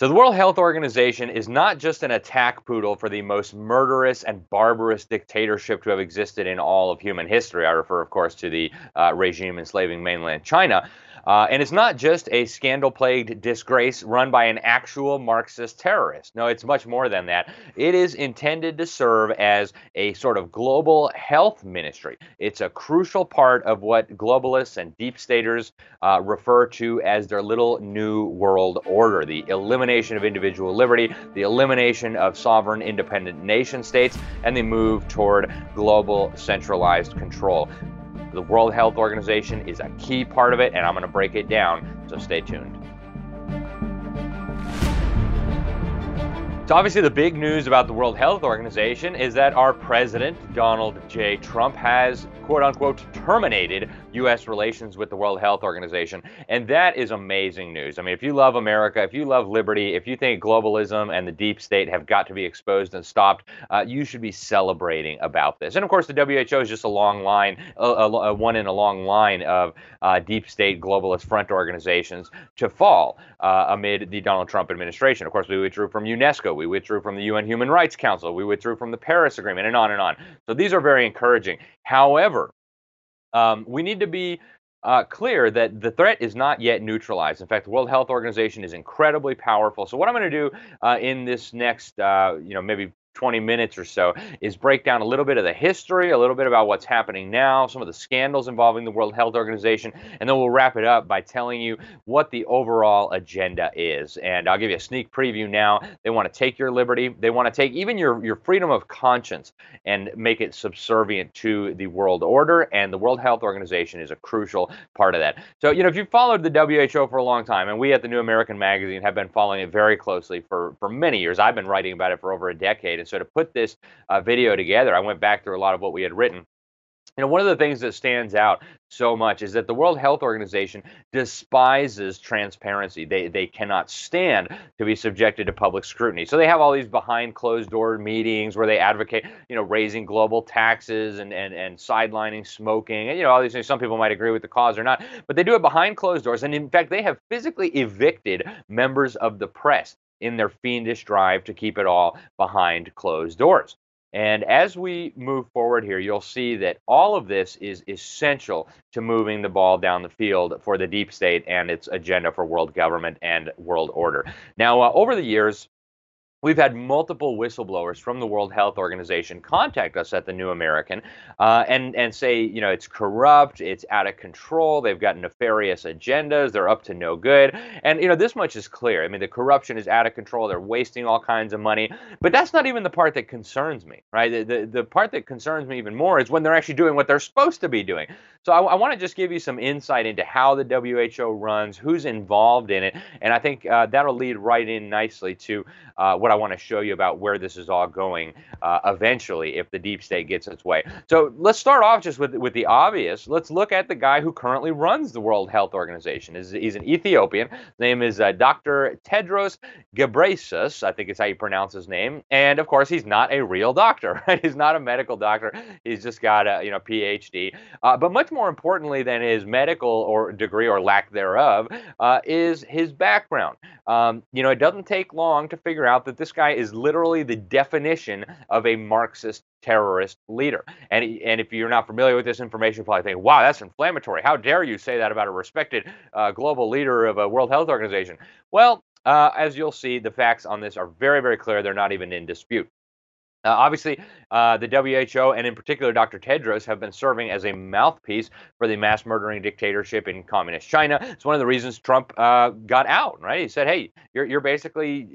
So the World Health Organization is not just an attack poodle for the most murderous and barbarous dictatorship to have existed in all of human history. I refer, of course, to the regime enslaving mainland China. And it's not just a scandal-plagued disgrace run by an actual Marxist terrorist. No, it's much more than that. It is intended to serve as a sort of global health ministry. It's a crucial part of what globalists and deep staters refer to as their little new world order, the elimination of individual liberty, the elimination of sovereign independent nation states, and the move toward global centralized control. The World Health Organization is a key part of it, and I'm going to break it down, so stay tuned. So obviously the big news about the World Health Organization is that our president, Donald J. Trump, has quote-unquote terminated U.S. relations with the World Health Organization. And that is amazing news. I mean, if you love America, if you love liberty, if you think globalism and the deep state have got to be exposed and stopped, you should be celebrating about this. And of course, the WHO is just a long line, one in a long line of deep state globalist front organizations to fall amid the Donald Trump administration. Of course, we withdrew from UNESCO. We withdrew from the UN Human Rights Council. We withdrew from the Paris Agreement, and on and on. So these are very encouraging. However, we need to be clear that the threat is not yet neutralized. In fact, the World Health Organization is incredibly powerful. So what I'm going to do in this next, maybe 20 minutes or so, is break down a little bit of the history, a little bit about what's happening now, some of the scandals involving the World Health Organization, and then we'll wrap it up by telling you what the overall agenda is. And I'll give you a sneak preview now. They want to take your liberty. They want to take even your freedom of conscience and make it subservient to the world order, and the World Health Organization is a crucial part of that. So, you know, if you've followed the WHO for a long time, and we at the New American Magazine have been following it very closely for many years. I've been writing about it for over a decade. So to put this video together, I went back through a lot of what we had written. You know, one of the things that stands out so much is that the World Health Organization despises transparency. They cannot stand to be subjected to public scrutiny. So they have all these behind closed door meetings where they advocate, you know, raising global taxes and sidelining smoking and, you know, all these things. Some people might agree with the cause or not, but they do it behind closed doors. And in fact, they have physically evicted members of the press in their fiendish drive to keep it all behind closed doors. And as we move forward here, you'll see that all of this is essential to moving the ball down the field for the deep state and its agenda for world government and world order. Now, over the years, we've had multiple whistleblowers from the World Health Organization contact us at the New American and say, you know, it's corrupt, it's out of control, they've got nefarious agendas, they're up to no good. And, you know, this much is clear. I mean, the corruption is out of control, they're wasting all kinds of money. But that's not even the part that concerns me, right? The part that concerns me even more is when they're actually doing what they're supposed to be doing. So I want to just give you some insight into how the WHO runs, who's involved in it, and I think that'll lead right in nicely to what I want to show you about where this is all going eventually if the deep state gets its way. So let's start off just with the obvious. Let's look at the guy who currently runs the World Health Organization. He's an Ethiopian. His name is Dr. Tedros Ghebreyesus, I think is how you pronounce his name. And of course, he's not a real doctor, right? He's not a medical doctor. He's just got a PhD. But much more importantly than his medical or degree or lack thereof is his background. It doesn't take long to figure out that this guy is literally the definition of a Marxist terrorist leader. And if you're not familiar with this information, you probably think, wow, that's inflammatory. How dare you say that about a respected global leader of a World Health Organization? Well, as you'll see, the facts on this are very, very clear. They're not even in dispute. Obviously, the WHO and in particular Dr. Tedros have been serving as a mouthpiece for the mass murdering dictatorship in Communist China. It's one of the reasons Trump got out, right? He said, hey, you're basically,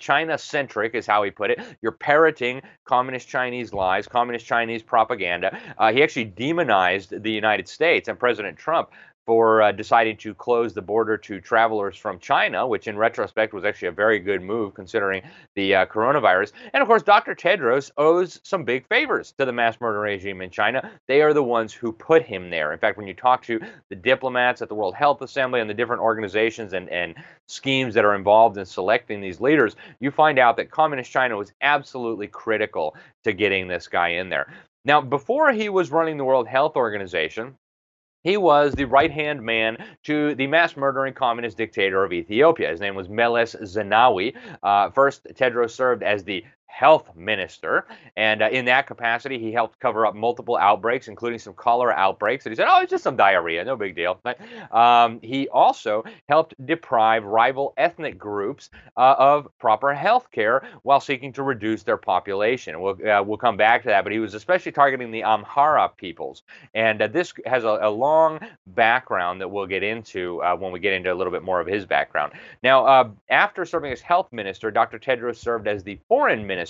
China-centric is how he put it. You're parroting Communist Chinese lies, Communist Chinese propaganda. He actually demonized the United States and President Trump for deciding to close the border to travelers from China, which in retrospect was actually a very good move considering the coronavirus. And of course, Dr. Tedros owes some big favors to the mass murder regime in China. They are the ones who put him there. In fact, when you talk to the diplomats at the World Health Assembly and the different organizations and schemes that are involved in selecting these leaders, you find out that Communist China was absolutely critical to getting this guy in there. Now, before he was running the World Health Organization, He was the right-hand man to the mass-murdering communist dictator of Ethiopia. His name was Meles Zenawi. First, Tedros served as the health minister, and in that capacity, he helped cover up multiple outbreaks, including some cholera outbreaks. And he said, oh, it's just some diarrhea, no big deal. But, he also helped deprive rival ethnic groups of proper health care while seeking to reduce their population. We'll come back to that, but he was especially targeting the Amhara peoples. And this has a long background that we'll get into when we get into a little bit more of his background. Now, after serving as health minister, Dr. Tedros served as the foreign minister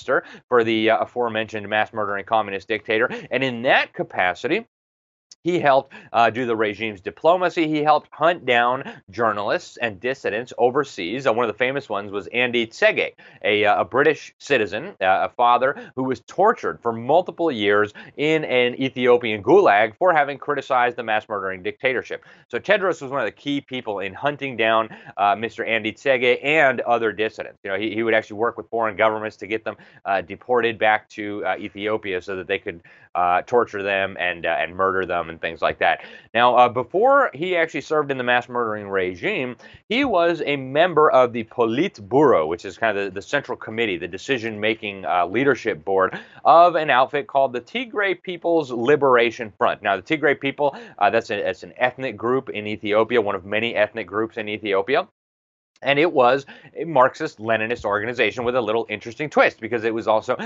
for the aforementioned mass-murdering communist dictator, and in that capacity, he helped do the regime's diplomacy. He helped hunt down journalists and dissidents overseas. One of the famous ones was Andy Tsege, a British citizen, a father who was tortured for multiple years in an Ethiopian gulag for having criticized the mass-murdering dictatorship. So Tedros was one of the key people in hunting down Mr. Andy Tsege and other dissidents. You know, he would actually work with foreign governments to get them deported back to Ethiopia so that they could torture them and murder them and things like that. Now, before he actually served in the mass murdering regime, he was a member of the Politburo, which is kind of the central committee, the decision-making leadership board of an outfit called the Tigray People's Liberation Front. Now, the Tigray people, that's an ethnic group in Ethiopia, one of many ethnic groups in Ethiopia. And it was a Marxist-Leninist organization with a little interesting twist because it was also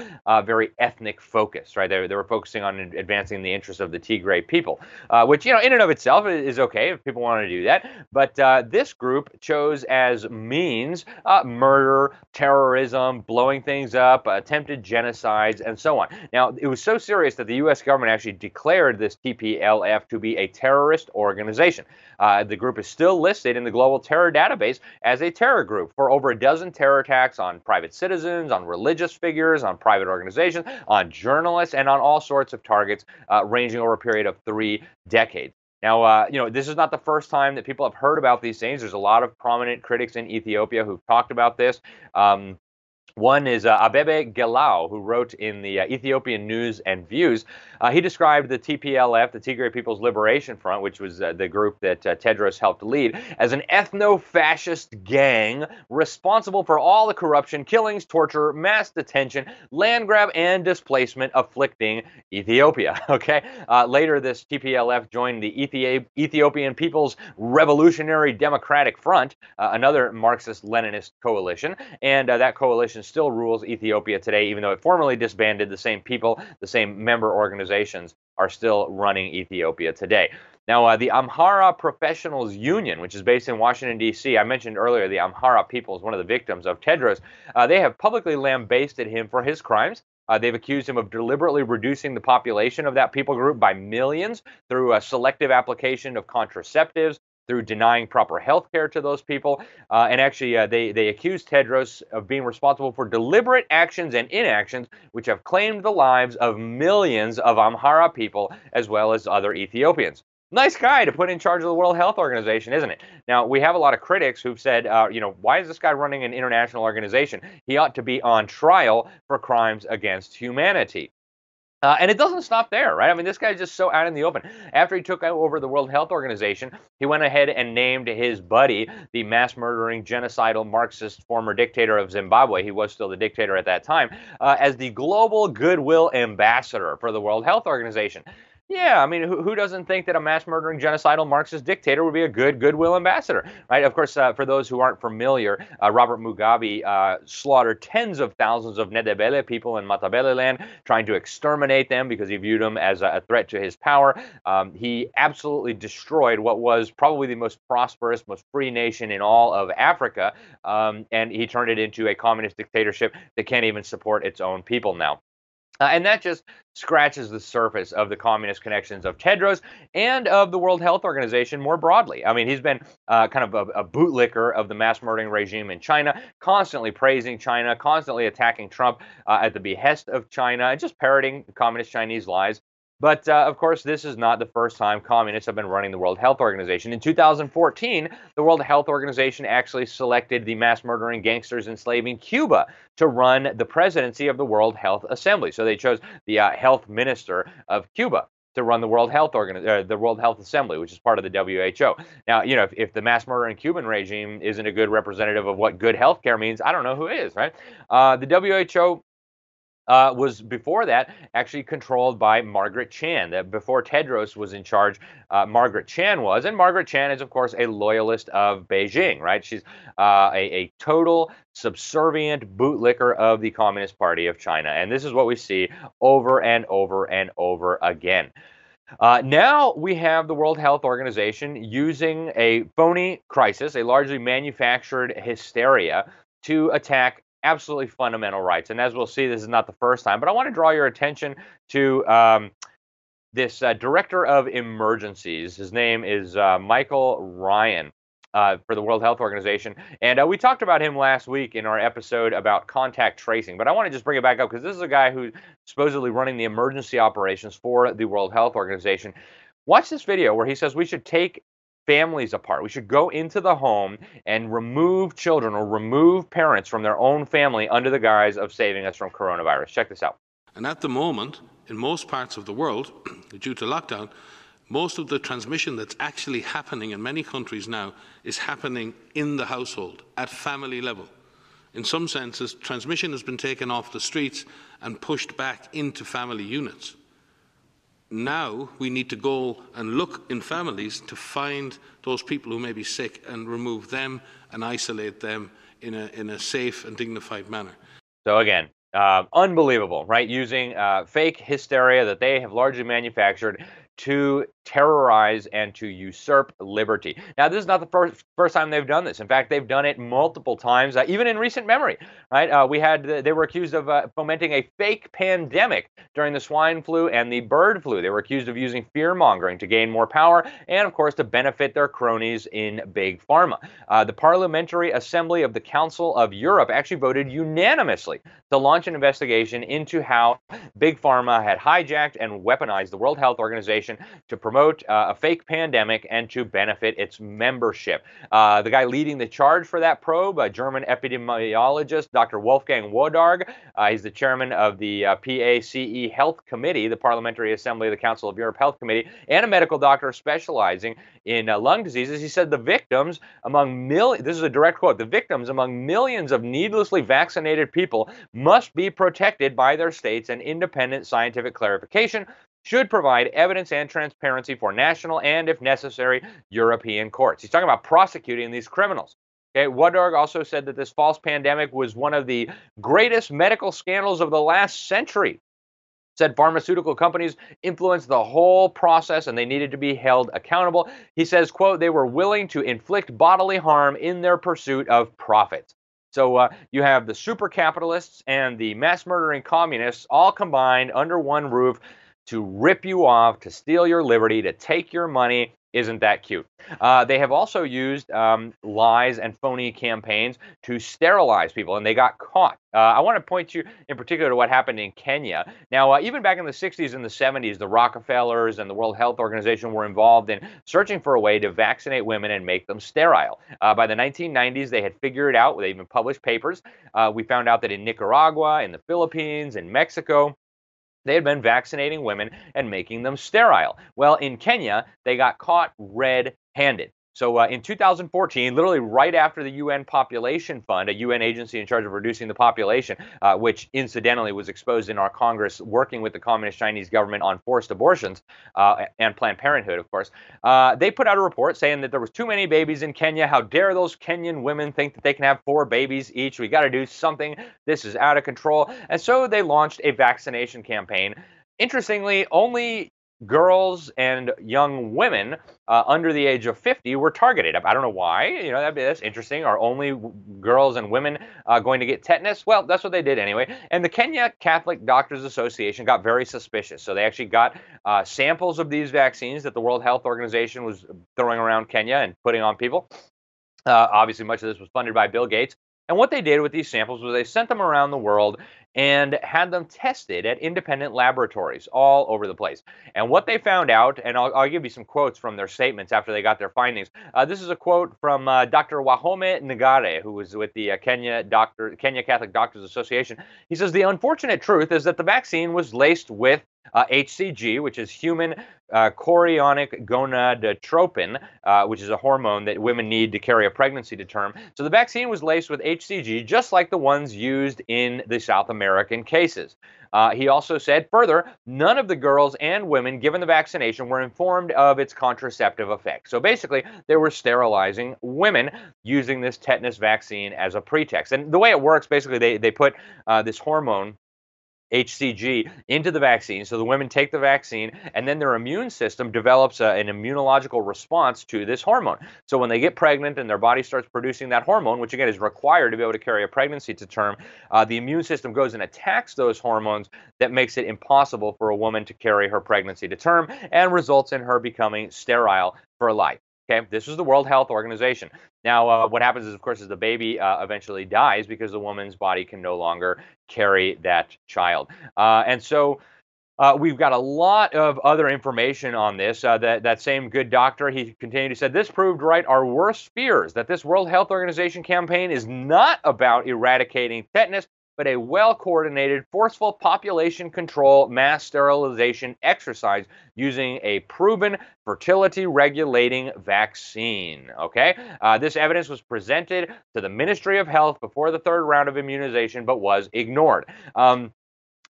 very ethnic-focused, right? They were focusing on advancing the interests of the Tigray people, which, you know, in and of itself is okay if people want to do that. But this group chose as means murder, terrorism, blowing things up, attempted genocides, and so on. Now, it was so serious that the U.S. government actually declared this TPLF to be a terrorist organization. The group is still listed in the Global Terror Database as a terror group for over a dozen terror attacks on private citizens, on religious figures, on private organizations, on journalists, and on all sorts of targets ranging over a period of 3 decades. Now, you know, this is not the first time that people have heard about these things. There's a lot of prominent critics in Ethiopia who've talked about this. One is Abebe Gelaw, who wrote in the Ethiopian News and Views. He described the TPLF, the Tigray People's Liberation Front, which was the group that Tedros helped lead, as an ethno-fascist gang responsible for all the corruption, killings, torture, mass detention, land grab, and displacement afflicting Ethiopia. Okay. Later, this TPLF joined the Ethiopian People's Revolutionary Democratic Front, another Marxist-Leninist coalition, and that coalition still rules Ethiopia today, even though it formally disbanded. The same people, the same member organizations are still running Ethiopia today. Now, the Amhara Professionals Union, which is based in Washington, D.C., I mentioned earlier the Amhara people is one of the victims of Tedros. They have publicly lambasted him for his crimes. They've accused him of deliberately reducing the population of that people group by millions through a selective application of contraceptives, through denying proper health care to those people. And actually, they accused Tedros of being responsible for deliberate actions and inactions which have claimed the lives of millions of Amhara people as well as other Ethiopians. Nice guy to put in charge of the World Health Organization, isn't it? Now, we have a lot of critics who've said, you know, why is this guy running an international organization? He ought to be on trial for crimes against humanity. And it doesn't stop there, right? I mean, this guy's just so out in the open. After he took over the World Health Organization, he went ahead and named his buddy, the mass-murdering, genocidal, Marxist former dictator of Zimbabwe, he was still the dictator at that time, as the global goodwill ambassador for the World Health Organization. Yeah, I mean, who doesn't think that a mass-murdering, genocidal Marxist dictator would be a good goodwill ambassador, right? Of course, for those who aren't familiar, Robert Mugabe slaughtered tens of thousands of Ndebele people in Matabeleland, trying to exterminate them because he viewed them as a threat to his power. He absolutely destroyed what was probably the most prosperous, most free nation in all of Africa, and he turned it into a communist dictatorship that can't even support its own people now. And that just scratches the surface of the communist connections of Tedros and of the World Health Organization more broadly. I mean, he's been kind of a bootlicker of the mass-murdering regime in China, constantly praising China, constantly attacking Trump at the behest of China, and just parroting communist Chinese lies. But, of course, this is not the first time communists have been running the World Health Organization. In 2014, the World Health Organization actually selected the mass-murdering gangsters enslaving Cuba to run the presidency of the World Health Assembly. So they chose the health minister of Cuba. to run the World Health Assembly, which is part of the WHO. Now, you know, if the mass murder in Cuban regime isn't a good representative of what good healthcare means, I don't know who is, right? The WHO was before that actually controlled by Margaret Chan. That before Tedros was in charge, Margaret Chan was, and Margaret Chan is of course a loyalist of Beijing, right? She's a total subservient bootlicker of the Communist Party of China, and this is what we see over and over and over again. Now we have the World Health Organization using a phony crisis, a largely manufactured hysteria, to attack absolutely fundamental rights. And as we'll see, this is not the first time, but I want to draw your attention to this director of emergencies. His name is Michael Ryan for the World Health Organization. And we talked about him last week in our episode about contact tracing, but I want to just bring it back up because this is a guy who's supposedly running the emergency operations for the World Health Organization. Watch this video where he says we should take families apart. We should go into the home and remove children or remove parents from their own family under the guise of saving us from coronavirus. Check this out. And at the moment, in most parts of the world, due to lockdown, most of the transmission that's actually happening in many countries now is happening in the household, at family level. In some senses, transmission has been taken off the streets and pushed back into family units. Now we need to go and look in families to find those people who may be sick and remove them and isolate them in a safe and dignified manner. So again, unbelievable, right? Using fake hysteria that they have largely manufactured to terrorize and to usurp liberty. Now, this is not the first time they've done this. In fact, they've done it multiple times, even in recent memory, right? They were accused of fomenting a fake pandemic during the swine flu and the bird flu. They were accused of using fear-mongering to gain more power and, of course, to benefit their cronies in Big Pharma. The Parliamentary Assembly of the Council of Europe actually voted unanimously to launch an investigation into how Big Pharma had hijacked and weaponized the World Health Organization to promote a fake pandemic and to benefit its membership. The guy leading the charge for that probe, a German epidemiologist, Dr. Wolfgang Wodarg, he's the chairman of the PACE Health Committee, the Parliamentary Assembly of the Council of Europe Health Committee, and a medical doctor specializing in lung diseases. He said the victims among millions, this is a direct quote, the victims among millions of needlessly vaccinated people must be protected by their states, and independent scientific clarification should provide evidence and transparency for national and, if necessary, European courts. He's talking about prosecuting these criminals. Okay, Wodarg also said that this false pandemic was one of the greatest medical scandals of the last century. Said pharmaceutical companies influenced the whole process and they needed to be held accountable. He says, quote, they were willing to inflict bodily harm in their pursuit of profits. So you have the super capitalists and the mass murdering communists all combined under one roof to rip you off, to steal your liberty, to take your money. Isn't that cute? They have also used lies and phony campaigns to sterilize people, and they got caught. I want to point you in particular to what happened in Kenya. Now, even back in the 60s and the 70s, the Rockefellers and the World Health Organization were involved in searching for a way to vaccinate women and make them sterile. By the 1990s, they had figured it out. They even published papers. We found out that in Nicaragua, in the Philippines, in Mexico, they had been vaccinating women and making them sterile. Well, in Kenya, they got caught red-handed. So in 2014, literally right after the UN Population Fund, a UN agency in charge of reducing the population, which incidentally was exposed in our Congress working with the Communist Chinese government on forced abortions and Planned Parenthood, of course, they put out a report saying that there was too many babies in Kenya. How dare those Kenyan women think that they can have 4 babies each? We got to do something. This is out of control. And so they launched a vaccination campaign. Interestingly, only girls and young women under the age of 50 were targeted. I don't know why. You know, that's interesting. Are only girls and women going to get tetanus? Well, that's what they did anyway. And the Kenya Catholic Doctors Association got very suspicious. So they actually got samples of these vaccines that the World Health Organization was throwing around Kenya and putting on people. Obviously, much of this was funded by Bill Gates. And what they did with these samples was they sent them around the world and had them tested at independent laboratories all over the place. And what they found out, and I'll give you some quotes from their statements after they got their findings. This is a quote from Dr. Wahome Ngare, who was with the Kenya Catholic Doctors Association. He says, the unfortunate truth is that the vaccine was laced with HCG, which is human chorionic gonadotropin, which is a hormone that women need to carry a pregnancy to term. So the vaccine was laced with HCG, just like the ones used in the South American cases. He also said further, none of the girls and women given the vaccination were informed of its contraceptive effects. So basically, they were sterilizing women using this tetanus vaccine as a pretext. And the way it works, basically, they put this hormone HCG into the vaccine. So the women take the vaccine, and then their immune system develops an immunological response to this hormone. So when they get pregnant and their body starts producing that hormone, which again is required to be able to carry a pregnancy to term, the immune system goes and attacks those hormones. That makes it impossible for a woman to carry her pregnancy to term and results in her becoming sterile for life. Okay, this is the World Health Organization. Now, what happens is, of course, is the baby eventually dies because the woman's body can no longer carry that child. And so we've got a lot of other information on this. That same good doctor, he continued, he said, this proved right our worst fears, that this World Health Organization campaign is not about eradicating tetanus, but a well-coordinated, forceful population control mass sterilization exercise using a proven fertility-regulating vaccine, okay? This evidence was presented to the Ministry of Health before the third round of immunization, but was ignored.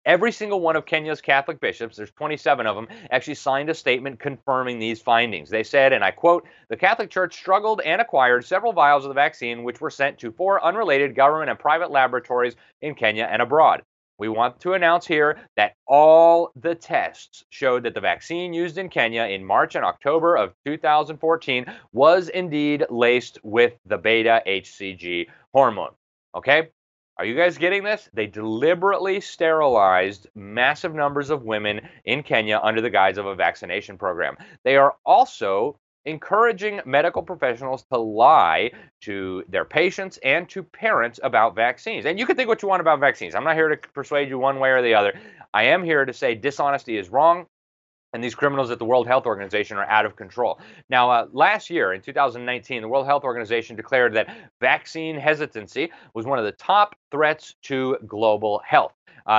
Every single one of Kenya's Catholic bishops, there's 27 of them, actually signed a statement confirming these findings. They said, and I quote, the Catholic Church struggled and acquired several vials of the vaccine, which were sent to 4 unrelated government and private laboratories in Kenya and abroad. We want to announce here that all the tests showed that the vaccine used in Kenya in March and October of 2014 was indeed laced with the beta HCG hormone, okay? Are you guys getting this? They deliberately sterilized massive numbers of women in Kenya under the guise of a vaccination program. They are also encouraging medical professionals to lie to their patients and to parents about vaccines. And you can think what you want about vaccines. I'm not here to persuade you one way or the other. I am here to say dishonesty is wrong. And these criminals at the World Health Organization are out of control. Now, last year, in 2019, the World Health Organization declared that vaccine hesitancy was one of the top threats to global health.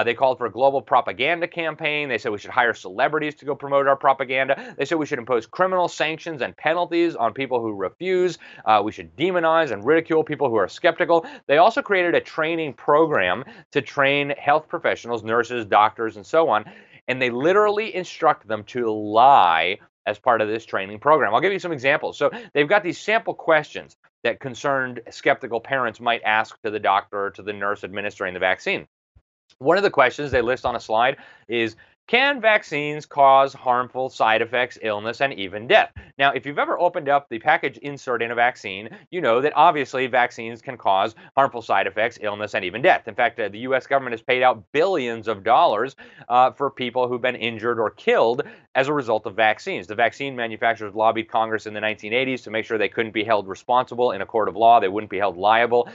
They called for a global propaganda campaign. They said we should hire celebrities to go promote our propaganda. They said we should impose criminal sanctions and penalties on people who refuse. We should demonize and ridicule people who are skeptical. They also created a training program to train health professionals, nurses, doctors, and so on. And they literally instruct them to lie as part of this training program. I'll give you some examples. So they've got these sample questions that concerned skeptical parents might ask to the doctor or to the nurse administering the vaccine. One of the questions they list on a slide is, can vaccines cause harmful side effects, illness, and even death? Now, if you've ever opened up the package insert in a vaccine, you know that obviously vaccines can cause harmful side effects, illness, and even death. In fact, the U.S. government has paid out billions of dollars for people who've been injured or killed as a result of vaccines. The vaccine manufacturers lobbied Congress in the 1980s to make sure they couldn't be held responsible in a court of law. They wouldn't be held liable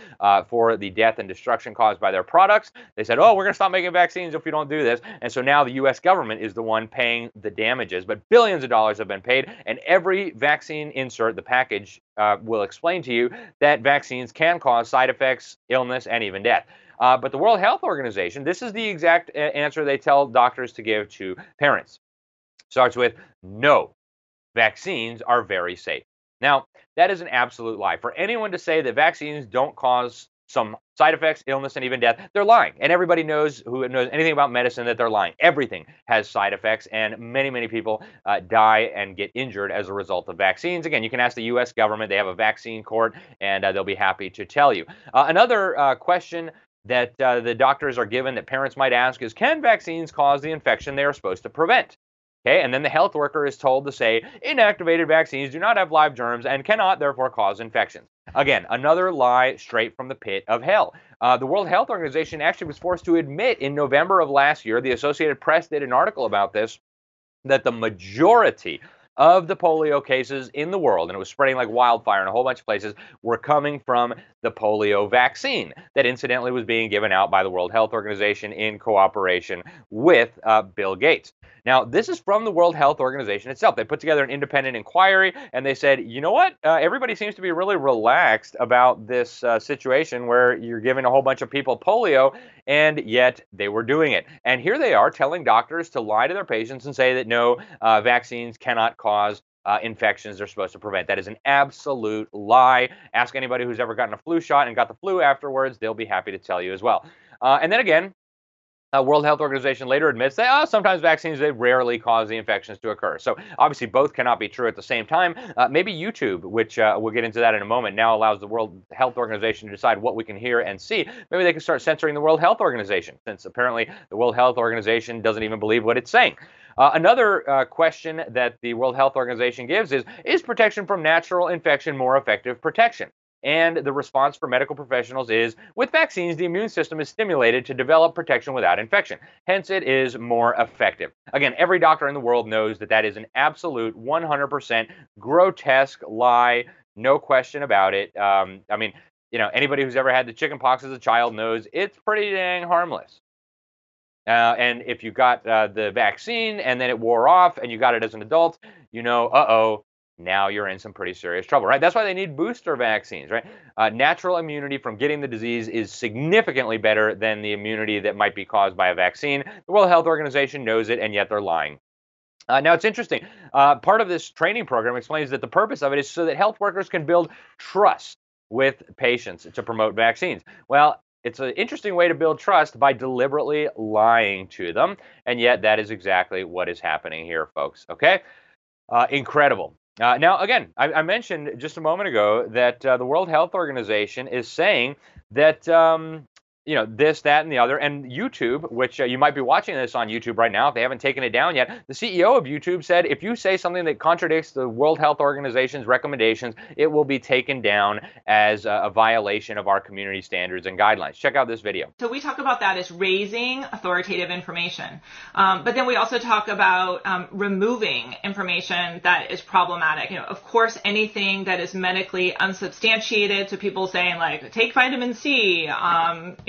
for the death and destruction caused by their products. They said, oh, we're going to stop making vaccines if we don't do this. And so now the U.S. government is the one paying the damages, but billions of dollars have been paid, and every vaccine insert, the package, will explain to you that vaccines can cause side effects, illness, and even death. But the World Health Organization, this is the exact answer they tell doctors to give to parents. Starts with, no, vaccines are very safe. Now, that is an absolute lie. For anyone to say that vaccines don't cause some side effects, illness, and even death, they're lying. And everybody knows who knows anything about medicine that they're lying. Everything has side effects, and many, many people die and get injured as a result of vaccines. Again, you can ask the U.S. government. They have a vaccine court, and they'll be happy to tell you. Another question that the doctors are given that parents might ask is, can vaccines cause the infection they are supposed to prevent? Okay, and then the health worker is told to say, inactivated vaccines do not have live germs and cannot therefore cause infections. Again, another lie straight from the pit of hell. The World Health Organization actually was forced to admit in November of last year, the Associated Press did an article about this, that the majority of the polio cases in the world, and it was spreading like wildfire in a whole bunch of places, were coming from the polio vaccine that incidentally was being given out by the World Health Organization in cooperation with Bill Gates. Now, this is from the World Health Organization itself. They put together an independent inquiry, and they said, you know what? Everybody seems to be really relaxed about this situation where you're giving a whole bunch of people polio, and yet they were doing it. And here they are telling doctors to lie to their patients and say that no, vaccines cannot cause infections, they're supposed to prevent. That is an absolute lie. Ask anybody who's ever gotten a flu shot and got the flu afterwards, they'll be happy to tell you as well. And then again, World Health Organization later admits that sometimes vaccines, they rarely cause the infections to occur. So obviously both cannot be true at the same time. Maybe YouTube, which we'll get into that in a moment, now allows the World Health Organization to decide what we can hear and see. Maybe they can start censoring the World Health Organization, since apparently the World Health Organization doesn't even believe what it's saying. Another question that the World Health Organization gives is protection from natural infection more effective protection? And the response for medical professionals is, with vaccines, the immune system is stimulated to develop protection without infection. Hence, it is more effective. Again, every doctor in the world knows that that is an absolute 100% grotesque lie, no question about it. I mean, you know, anybody who's ever had the chickenpox as a child knows it's pretty dang harmless. And if you got the vaccine and then it wore off and you got it as an adult, you know, uh-oh. Now you're in some pretty serious trouble, right? That's why they need booster vaccines, right? Natural immunity from getting the disease is significantly better than the immunity that might be caused by a vaccine. The World Health Organization knows it, and yet they're lying. Now, it's interesting. Part of this training program explains that the purpose of it is so that health workers can build trust with patients to promote vaccines. Well, it's an interesting way to build trust by deliberately lying to them, and yet that is exactly what is happening here, folks, okay? Incredible. Now, again, I mentioned just a moment ago that the World Health Organization is saying that, you know, this, that, and the other, and YouTube, which you might be watching this on YouTube right now if they haven't taken it down yet, the CEO of YouTube said, if you say something that contradicts the World Health Organization's recommendations, it will be taken down as a violation of our community standards and guidelines. Check out this video. So we talk about that as raising authoritative information, but then we also talk about removing information that is problematic. You know, of course, anything that is medically unsubstantiated, so people saying like, take vitamin C,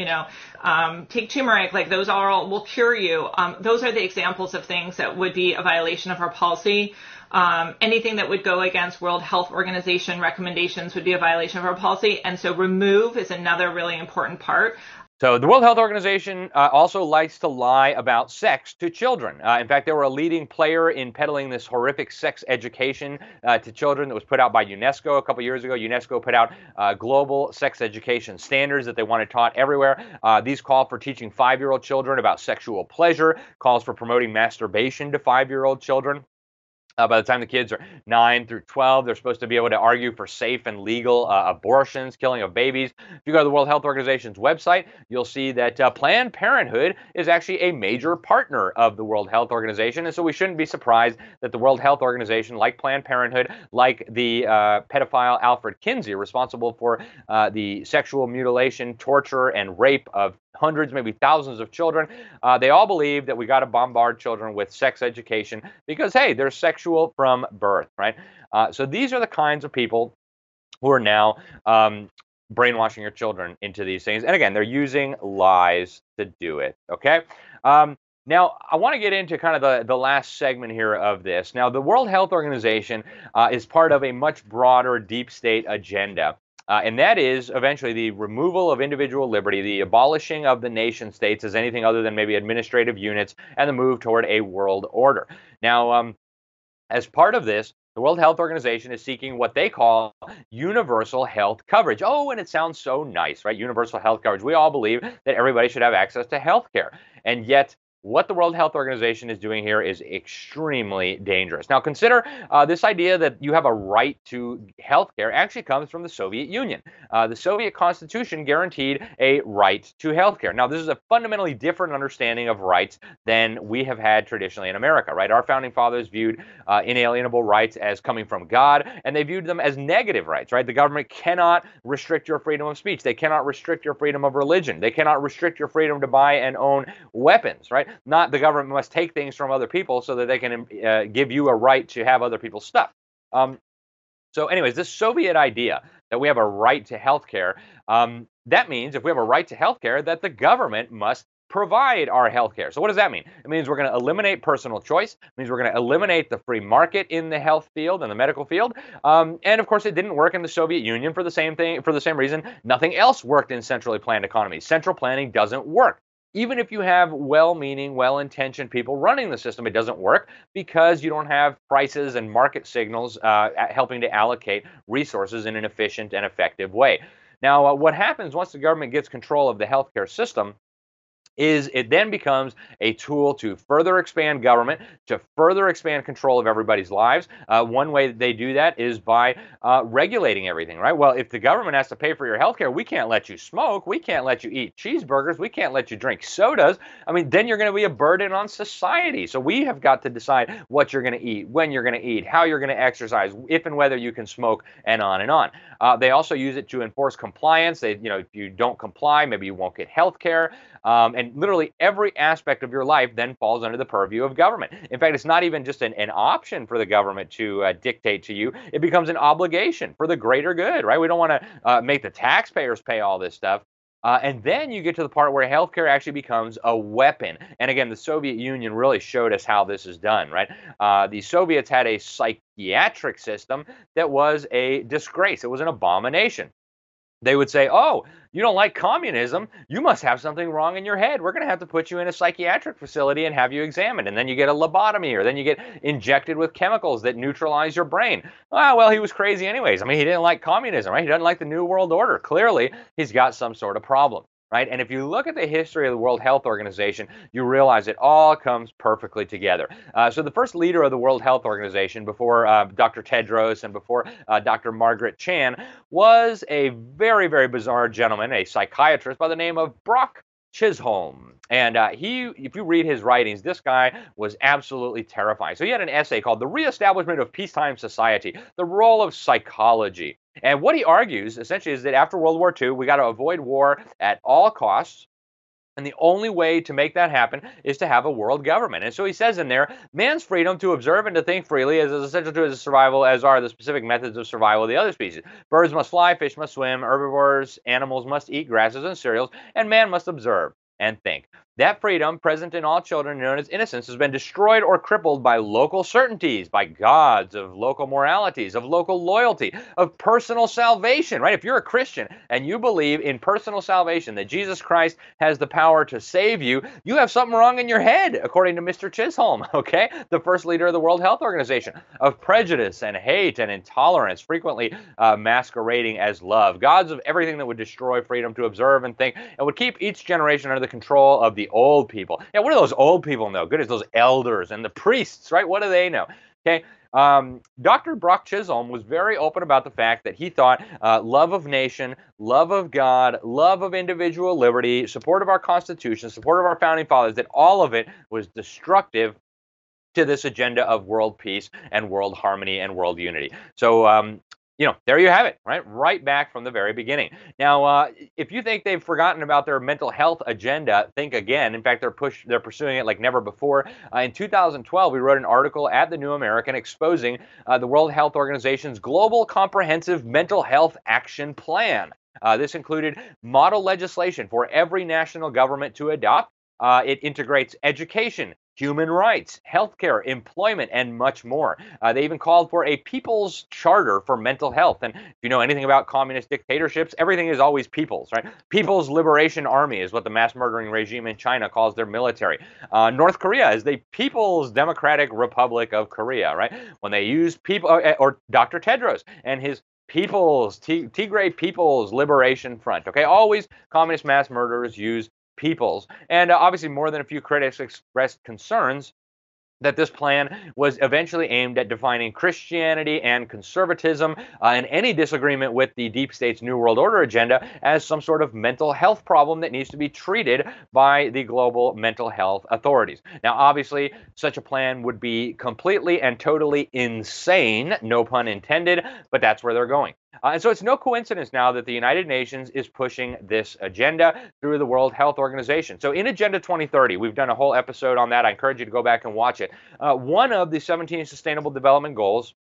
you know, take turmeric, like those are all will cure you. Those are the examples of things that would be a violation of our policy. Anything that would go against World Health Organization recommendations would be a violation of our policy. And so remove is another really important part. So the World Health Organization also likes to lie about sex to children. In fact, they were a leading player in peddling this horrific sex education to children that was put out by UNESCO a couple years ago. UNESCO put out global sex education standards that they wanted taught everywhere. These call for teaching 5-year-old children about sexual pleasure, calls for promoting masturbation to 5-year-old children. By the time the kids are 9 through 12, they're supposed to be able to argue for safe and legal abortions, killing of babies. If you go to the World Health Organization's website, you'll see that Planned Parenthood is actually a major partner of the World Health Organization. And so we shouldn't be surprised that the World Health Organization, like Planned Parenthood, like the pedophile Alfred Kinsey, responsible for the sexual mutilation, torture, and rape of hundreds, maybe thousands of children, they all believe that we got to bombard children with sex education because, hey, they're sexual from birth, right? So these are the kinds of people who are now brainwashing your children into these things. And again, they're using lies to do it, okay? Now, I want to get into kind of the last segment here of this. Now, the World Health Organization is part of a much broader deep state agenda. And that is eventually the removal of individual liberty, the abolishing of the nation states as anything other than maybe administrative units, and the move toward a world order. Now, as part of this, the World Health Organization is seeking what they call universal health coverage. Oh, and it sounds so nice, right? Universal health coverage. We all believe that everybody should have access to health care. And yet, what the World Health Organization is doing here is extremely dangerous. Now, consider this idea that you have a right to healthcare actually comes from the Soviet Union. The Soviet Constitution guaranteed a right to healthcare. Now, this is a fundamentally different understanding of rights than we have had traditionally in America, right? Our founding fathers viewed inalienable rights as coming from God, and they viewed them as negative rights, right? The government cannot restrict your freedom of speech. They cannot restrict your freedom of religion. They cannot restrict your freedom to buy and own weapons, right? not the government must take things from other people so that they can give you a right to have other people's stuff. So anyways, this Soviet idea that we have a right to health care, that means if we have a right to health care, that the government must provide our health care. So what does that mean? It means we're going to eliminate personal choice. It means we're going to eliminate the free market in the health field and the medical field. And of course, it didn't work in the Soviet Union for the same thing, for the same reason. Nothing else worked in centrally planned economies. Central planning doesn't work. Even if you have well-meaning, well-intentioned people running the system, it doesn't work because you don't have prices and market signals helping to allocate resources in an efficient and effective way. Now, what happens once the government gets control of the healthcare system is it then becomes a tool to further expand government, to further expand control of everybody's lives. One way that they do that is by regulating everything, right? Well, if the government has to pay for your health care, we can't let you smoke, we can't let you eat cheeseburgers, we can't let you drink sodas. I mean, then you're going to be a burden on society. So we have got to decide what you're going to eat, when you're going to eat, how you're going to exercise, if and whether you can smoke, and on and on. They also use it to enforce compliance. They, you know, if you don't comply, maybe you won't get health care. And literally every aspect of your life then falls under the purview of government. In fact, it's not even just an option for the government to dictate to you. It becomes an obligation for the greater good, right? We don't want to make the taxpayers pay all this stuff. And then you get to the part where healthcare actually becomes a weapon. And again, the Soviet Union really showed us how this is done, right? The Soviets had a psychiatric system that was a disgrace. It was an abomination. They would say, oh, you don't like communism, you must have something wrong in your head. We're going to have to put you in a psychiatric facility and have you examined. And then you get a lobotomy, or then you get injected with chemicals that neutralize your brain. Oh, well, he was crazy anyways. I mean, he didn't like communism, right? He doesn't like the New World Order. Clearly, he's got some sort of problem, right? And if you look at the history of the World Health Organization, you realize it all comes perfectly together. So the first leader of the World Health Organization, before Dr. Tedros and before Dr. Margaret Chan, was a very, very bizarre gentleman, a psychiatrist by the name of Brock Chisholm. And he, if you read his writings, this guy was absolutely terrifying. So he had an essay called The Reestablishment of Peacetime Society, The Role of Psychology. And what he argues, essentially, is that after World War II, we got to avoid war at all costs. And the only way to make that happen is to have a world government. And so he says in there, man's freedom to observe and to think freely is as essential to his survival as are the specific methods of survival of the other species. Birds must fly, fish must swim, herbivores, animals must eat grasses and cereals, and man must observe and think. That freedom, present in all children, known as innocence, has been destroyed or crippled by local certainties, by gods of local moralities, of local loyalty, of personal salvation, right? If you're a Christian and you believe in personal salvation, that Jesus Christ has the power to save you, you have something wrong in your head, according to Mr. Chisholm, okay? The first leader of the World Health Organization, of prejudice and hate and intolerance, frequently masquerading as love, gods of everything that would destroy freedom to observe and think, and would keep each generation under the control of the old people. Yeah, what do those old people know? Good as those elders and the priests, right? What do they know? Okay. Dr. Brock Chisholm was very open about the fact that he thought love of nation, love of God, love of individual liberty, support of our Constitution, support of our Founding Fathers, that all of it was destructive to this agenda of world peace and world harmony and world unity. So, you know, there you have it, right? Right back from the very beginning. Now, if you think they've forgotten about their mental health agenda, think again. In fact, they're pursuing it like never before. In 2012, we wrote an article at the New American exposing the World Health Organization's Global Comprehensive Mental Health Action Plan. This included model legislation for every national government to adopt. It integrates education, human rights, healthcare, employment, and much more. They even called for a people's charter for mental health. And if you know anything about communist dictatorships, everything is always people's, right? People's Liberation Army is what the mass murdering regime in China calls their military. North Korea is the People's Democratic Republic of Korea, right? When they use people, or Dr. Tedros and his Tigray People's Liberation Front, okay? Always communist mass murderers use peoples. And obviously more than a few critics expressed concerns that this plan was eventually aimed at defining Christianity and conservatism and any disagreement with the deep state's New World Order agenda as some sort of mental health problem that needs to be treated by the global mental health authorities. Now, obviously, such a plan would be completely and totally insane, no pun intended, but that's where they're going. And so it's no coincidence now that the United Nations is pushing this agenda through the World Health Organization. So in Agenda 2030, we've done a whole episode on that. I encourage you to go back and watch it. One of the 17 Sustainable Development Goals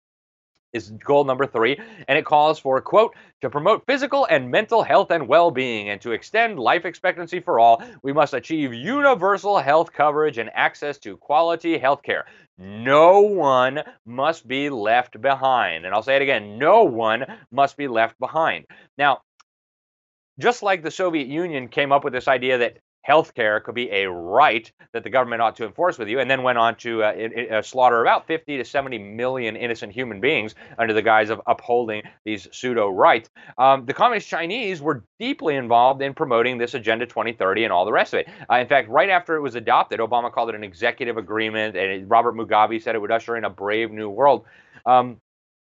is goal number 3, and it calls for, quote, to promote physical and mental health and well-being and to extend life expectancy for all, we must achieve universal health coverage and access to quality health care. No one must be left behind. And I'll say it again, no one must be left behind. Now, just like the Soviet Union came up with this idea that healthcare could be a right that the government ought to enforce with you, and then went on to slaughter about 50 to 70 million innocent human beings under the guise of upholding these pseudo-rights. The Communist Chinese were deeply involved in promoting this Agenda 2030 and all the rest of it. In fact, right after it was adopted, Obama called it an executive agreement, and Robert Mugabe said it would usher in a brave new world.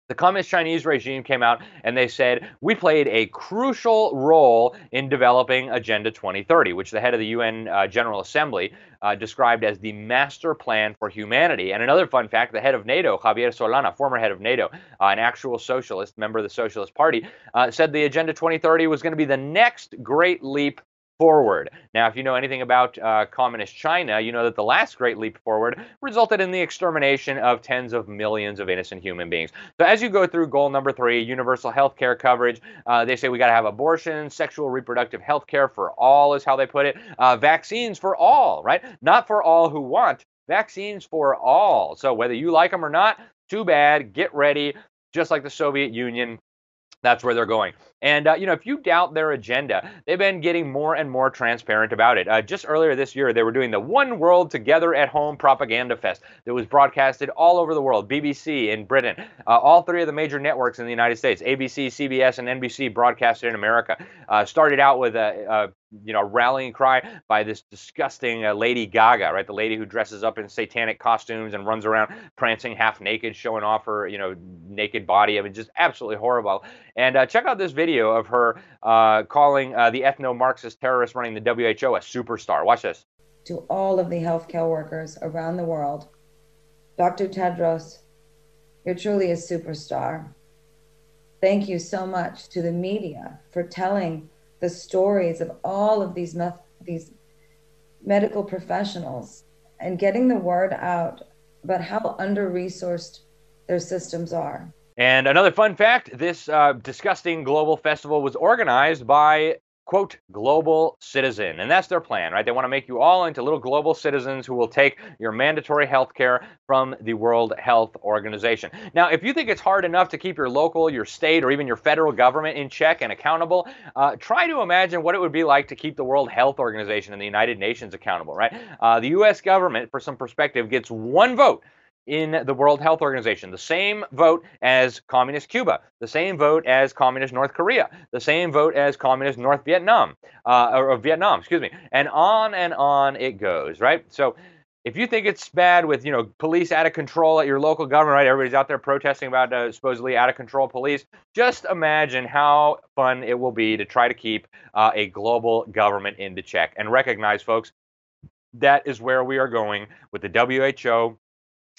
The Communist Chinese regime came out and they said, we played a crucial role in developing Agenda 2030, which the head of the UN General Assembly described as the master plan for humanity. And another fun fact, the head of NATO, Javier Solana, former head of NATO, an actual socialist, member of the Socialist Party, said the Agenda 2030 was going to be the next great leap forward. Now, if you know anything about Communist China, you know that the last great leap forward resulted in the extermination of tens of millions of innocent human beings. So as you go through goal number 3, universal health care coverage, they say we got to have abortion, sexual reproductive health care for all is how they put it, vaccines for all, right? Not for all who want, vaccines for all. So whether you like them or not, too bad, get ready, just like the Soviet Union. That's where they're going. And, you know, if you doubt their agenda, they've been getting more and more transparent about it. Just earlier this year, they were doing the One World Together at Home propaganda fest that was broadcasted all over the world, BBC in Britain, all three of the major networks in the United States, ABC, CBS, and NBC broadcasted in America. Started out with a rallying cry by this disgusting Lady Gaga, right? The lady who dresses up in satanic costumes and runs around prancing half naked, showing off her, naked body. I mean, just absolutely horrible. And check out this video of her calling the ethno-Marxist terrorists running the WHO a superstar. Watch this. To all of the healthcare workers around the world, Dr. Tedros, you're truly a superstar. Thank you so much to the media for telling the stories of all of these medical professionals and getting the word out about how under-resourced their systems are. And another fun fact, this disgusting global festival was organized by, quote, global citizen. And that's their plan, right? They want to make you all into little global citizens who will take your mandatory health care from the World Health Organization. Now, if you think it's hard enough to keep your local, your state, or even your federal government in check and accountable, try to imagine what it would be like to keep the World Health Organization and the United Nations accountable, right? The U.S. government, for some perspective, gets one vote in the World Health Organization, the same vote as Communist Cuba, the same vote as Communist North Korea, the same vote as Communist North Vietnam, or Vietnam, excuse me, and on it goes, right? So if you think it's bad with, police out of control at your local government, right? Everybody's out there protesting about supposedly out of control police. Just imagine how fun it will be to try to keep a global government into check. And recognize, folks, that is where we are going with the WHO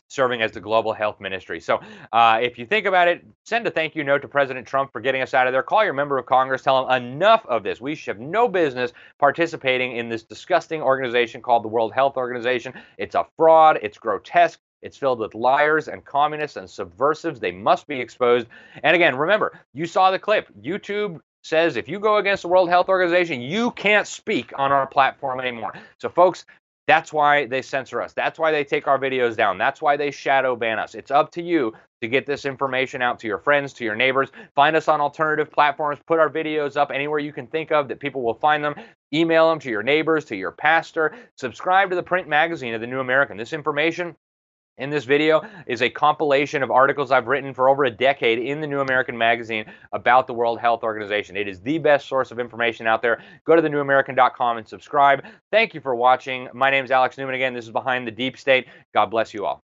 serving as the global health ministry. So if you think about it, send a thank you note to President Trump for getting us out of there. Call your member of Congress, tell them enough of this. We should have no business participating in this disgusting organization called the World Health Organization. It's a fraud, it's grotesque, it's filled with liars and communists and subversives. They must be exposed. And again, remember, you saw the clip. YouTube says if you go against the World Health Organization, you can't speak on our platform anymore. So folks, that's why they censor us. That's why they take our videos down. That's why they shadow ban us. It's up to you to get this information out to your friends, to your neighbors. Find us on alternative platforms. Put our videos up anywhere you can think of that people will find them. Email them to your neighbors, to your pastor. Subscribe to the print magazine of the New American. This information in this video is a compilation of articles I've written for over a decade in the New American Magazine about the World Health Organization. It is the best source of information out there. Go to thenewamerican.com and subscribe. Thank you for watching. My name is Alex Newman again. This is Behind the Deep State. God bless you all.